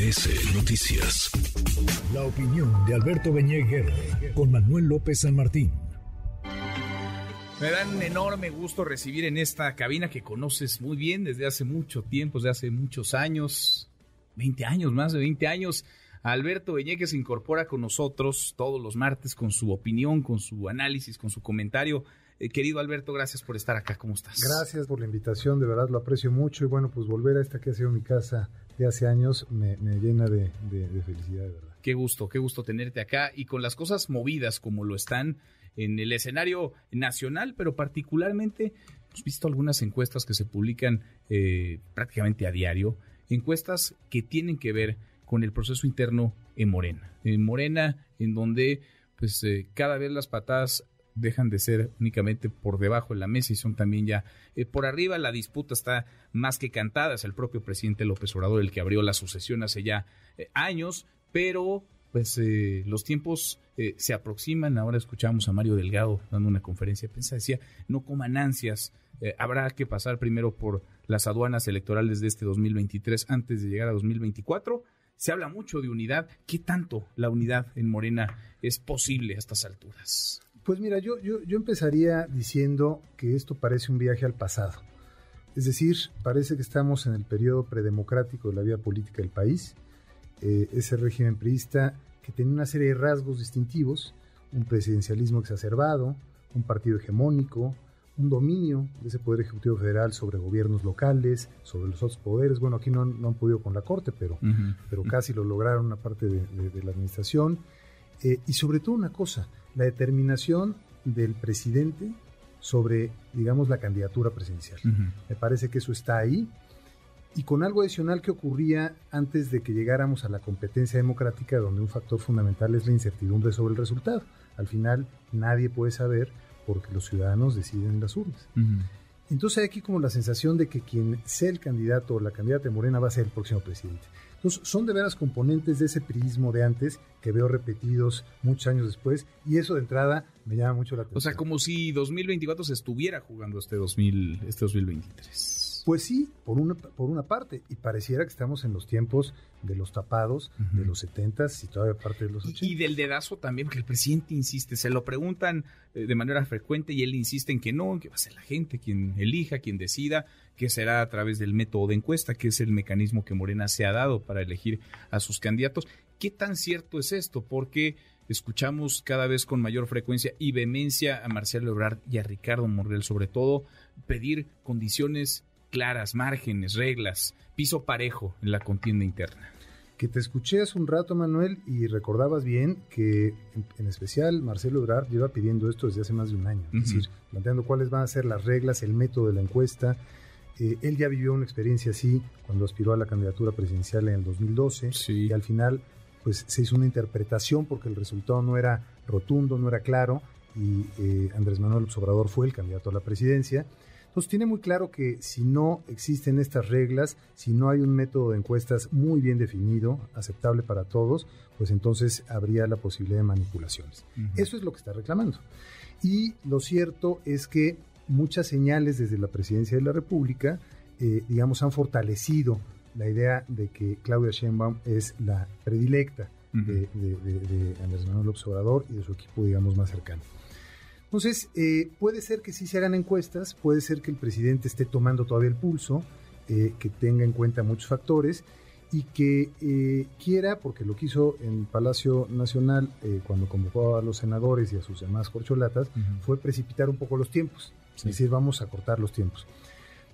MBS Noticias. La opinión de Alberto Begné con Manuel López San Martín. Me da un enorme gusto recibir en esta cabina que conoces muy bien desde hace mucho tiempo, desde hace muchos años, 20 años, más de 20 años, Alberto Begné, que se incorpora con nosotros todos los martes con su opinión, con su análisis, con su comentario. Querido Alberto, gracias por estar acá, ¿cómo estás? Gracias por la invitación, de verdad lo aprecio mucho y bueno, pues volver a esta que ha sido mi casa de hace años me llena de felicidad, de verdad. Qué gusto tenerte acá y con las cosas movidas como lo están en el escenario nacional, pero particularmente hemos visto algunas encuestas que se publican prácticamente a diario, encuestas que tienen que ver con el proceso interno en Morena. En Morena, en donde pues cada vez las patadas dejan de ser únicamente por debajo de la mesa y son también ya por arriba. La disputa está más que cantada, es el propio presidente López Obrador el que abrió la sucesión hace ya años, pero pues los tiempos se aproximan. Ahora escuchamos a Mario Delgado dando una conferencia de prensa, decía, no coman ansias, habrá que pasar primero por las aduanas electorales de este 2023 antes de llegar a 2024. Se habla mucho de unidad. ¿Qué tanto la unidad en Morena es posible a estas alturas? Pues mira, yo empezaría diciendo que esto parece un viaje al pasado. Es decir, parece que estamos en el periodo predemocrático de la vida política del país. Ese régimen priista que tenía una serie de rasgos distintivos, un presidencialismo exacerbado, un partido hegemónico, un dominio de ese Poder Ejecutivo Federal sobre gobiernos locales, sobre los otros poderes. Bueno, aquí no han podido con la Corte, pero casi lo lograron una parte de la administración. Y sobre todo una cosa, la determinación del presidente sobre, digamos, la candidatura presidencial. Uh-huh. Me parece que eso está ahí. Y con algo adicional que ocurría antes de que llegáramos a la competencia democrática, donde un factor fundamental es la incertidumbre sobre el resultado. Al final, nadie puede saber porque los ciudadanos deciden en las urnas. Uh-huh. Entonces hay aquí como la sensación de que quien sea el candidato o la candidata de Morena va a ser el próximo presidente. Entonces son de veras componentes de ese priismo de antes que veo repetidos muchos años después y eso de entrada me llama mucho la atención. O sea, como si 2024 se estuviera jugando este 2023. Pues sí, por una parte, y pareciera que estamos en los tiempos de los tapados, uh-huh, de los 70s y todavía parte de los 80s. Y del dedazo también, porque el presidente insiste, se lo preguntan de manera frecuente y él insiste en que no, que va a ser la gente quien elija, quien decida, que será a través del método de encuesta, que es el mecanismo que Morena se ha dado para elegir a sus candidatos. ¿Qué tan cierto es esto? Porque escuchamos cada vez con mayor frecuencia y vehemencia a Marcelo Ebrard y a Ricardo Monreal, sobre todo, pedir condiciones claras, márgenes, reglas, piso parejo en la contienda interna. Que te escuché hace un rato, Manuel, y recordabas bien que en especial Marcelo Ebrard lleva pidiendo esto desde hace más de un año, uh-huh, es decir, planteando cuáles van a ser las reglas, el método de la encuesta. Él ya vivió una experiencia así cuando aspiró a la candidatura presidencial en el 2012, sí, y al final pues se hizo una interpretación porque el resultado no era rotundo, no era claro, y Andrés Manuel López Obrador fue el candidato a la presidencia. Entonces tiene muy claro que si no existen estas reglas, si no hay un método de encuestas muy bien definido, aceptable para todos, pues entonces habría la posibilidad de manipulaciones. Uh-huh. Eso es lo que está reclamando. Y lo cierto es que muchas señales desde la presidencia de la República, digamos, han fortalecido la idea de que Claudia Sheinbaum es la predilecta, uh-huh, de Andrés Manuel López Obrador y de su equipo, digamos, más cercano. Entonces, puede ser que sí se hagan encuestas, puede ser que el presidente esté tomando todavía el pulso, que tenga en cuenta muchos factores y que quiera, porque lo quiso en Palacio Nacional cuando convocó a los senadores y a sus demás corcholatas, uh-huh, fue precipitar un poco los tiempos, sí, es decir, vamos a cortar los tiempos.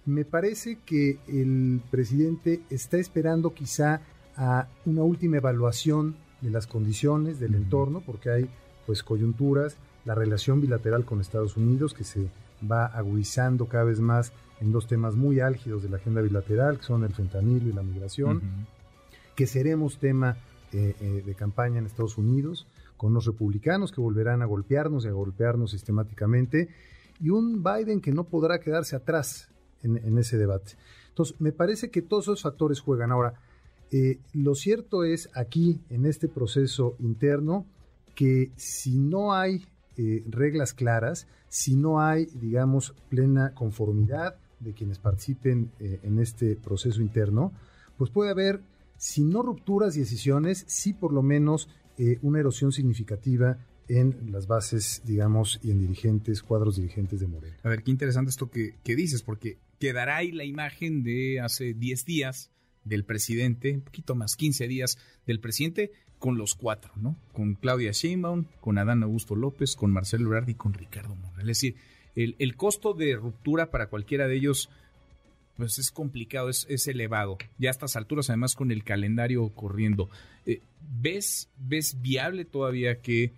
Me parece que el presidente está esperando quizá a una última evaluación de las condiciones, del, uh-huh, entorno, porque hay pues coyunturas, la relación bilateral con Estados Unidos, que se va agudizando cada vez más en dos temas muy álgidos de la agenda bilateral, que son el fentanilo y la migración, uh-huh, que seremos tema de campaña en Estados Unidos, con los republicanos que volverán a golpearnos sistemáticamente, y un Biden que no podrá quedarse atrás en ese debate. Entonces, me parece que todos esos factores juegan. Ahora, lo cierto es aquí, en este proceso interno, que si no hay reglas claras, si no hay, digamos, plena conformidad de quienes participen en este proceso interno, pues puede haber si no rupturas y decisiones, sí por lo menos una erosión significativa en las bases, digamos, y en dirigentes, cuadros dirigentes de Morena. A ver, qué interesante esto que dices, porque quedará ahí la imagen de hace 10 días del presidente, un poquito más, 15 días del presidente, con los cuatro, ¿no? Con Claudia Sheinbaum, con Adán Augusto López, con Marcelo Ebrard y con Ricardo Monreal. Es decir, el costo de ruptura para cualquiera de ellos pues es complicado, es elevado. Ya a estas alturas, además, con el calendario corriendo. ¿Ves viable todavía que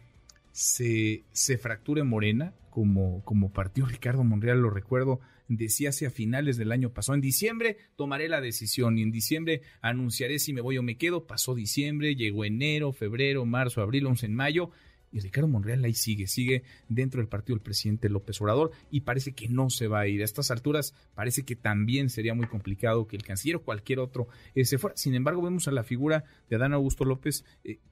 se fracture Morena como partido? Ricardo Monreal, lo recuerdo, decía hacia finales del año pasado, en diciembre tomaré la decisión y en diciembre anunciaré si me voy o me quedo. Pasó diciembre, llegó enero, febrero, marzo, abril, 11 en mayo, y Ricardo Monreal ahí sigue dentro del partido del presidente López Obrador y parece que no se va a ir. A estas alturas parece que también sería muy complicado que el canciller o cualquier otro se fuera. Sin embargo, vemos a la figura de Adán Augusto López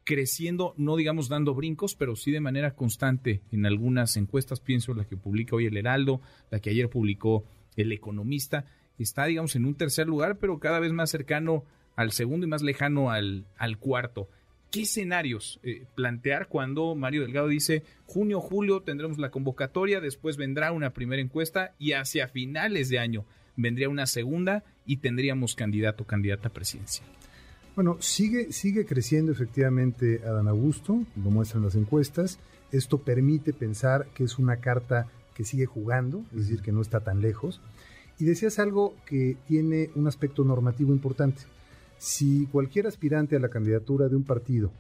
creciendo, no digamos dando brincos, pero sí de manera constante en algunas encuestas. Pienso la que publica hoy el Heraldo, la que ayer publicó el Economista. Está, digamos, en un tercer lugar, pero cada vez más cercano al segundo y más lejano al cuarto. ¿Qué escenarios plantear cuando Mario Delgado dice junio, julio tendremos la convocatoria, después vendrá una primera encuesta y hacia finales de año vendría una segunda y tendríamos candidato o candidata a presidencia? Bueno, sigue creciendo efectivamente Adán Augusto, lo muestran las encuestas. Esto permite pensar que es una carta que sigue jugando, es decir, que no está tan lejos. Y decías algo que tiene un aspecto normativo importante. Si cualquier aspirante a la candidatura de un partido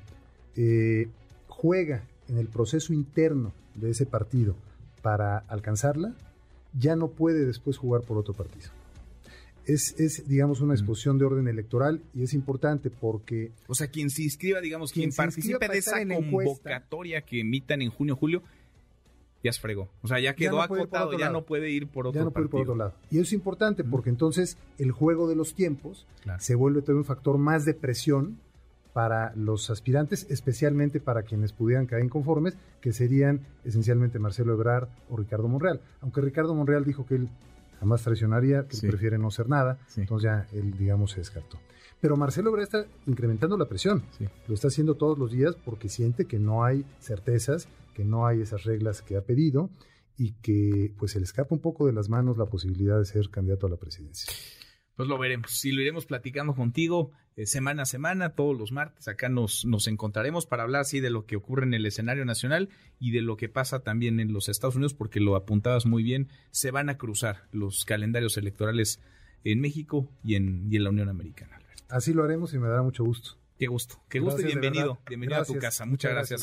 juega en el proceso interno de ese partido para alcanzarla, ya no puede después jugar por otro partido. Es digamos, una exposición de orden electoral y es importante porque... O sea, quien se inscriba, digamos, quien participe de esa convocatoria que emitan en junio, julio, ya se fregó. O sea, ya quedó acotado, ya no puede ir por otro lado. Y eso es importante porque entonces el juego de los tiempos se vuelve todavía un factor más de presión para los aspirantes, especialmente para quienes pudieran caer inconformes, que serían esencialmente Marcelo Ebrard o Ricardo Monreal. Aunque Ricardo Monreal dijo que él jamás traicionaría, que prefiere no hacer nada, entonces ya él, digamos, se descartó. Pero Marcelo Ebrard está incrementando la presión, lo está haciendo todos los días porque siente que no hay certezas, que no hay esas reglas que ha pedido y que pues se le escapa un poco de las manos la posibilidad de ser candidato a la presidencia. Pues lo veremos, y lo iremos platicando contigo semana a semana, todos los martes. Acá nos encontraremos para hablar así de lo que ocurre en el escenario nacional y de lo que pasa también en los Estados Unidos, porque lo apuntabas muy bien, se van a cruzar los calendarios electorales en México y en la Unión Americana, Alberto. Así lo haremos y me dará mucho gusto. Qué gusto gracias, y bienvenido gracias, a tu casa. Muchas gracias.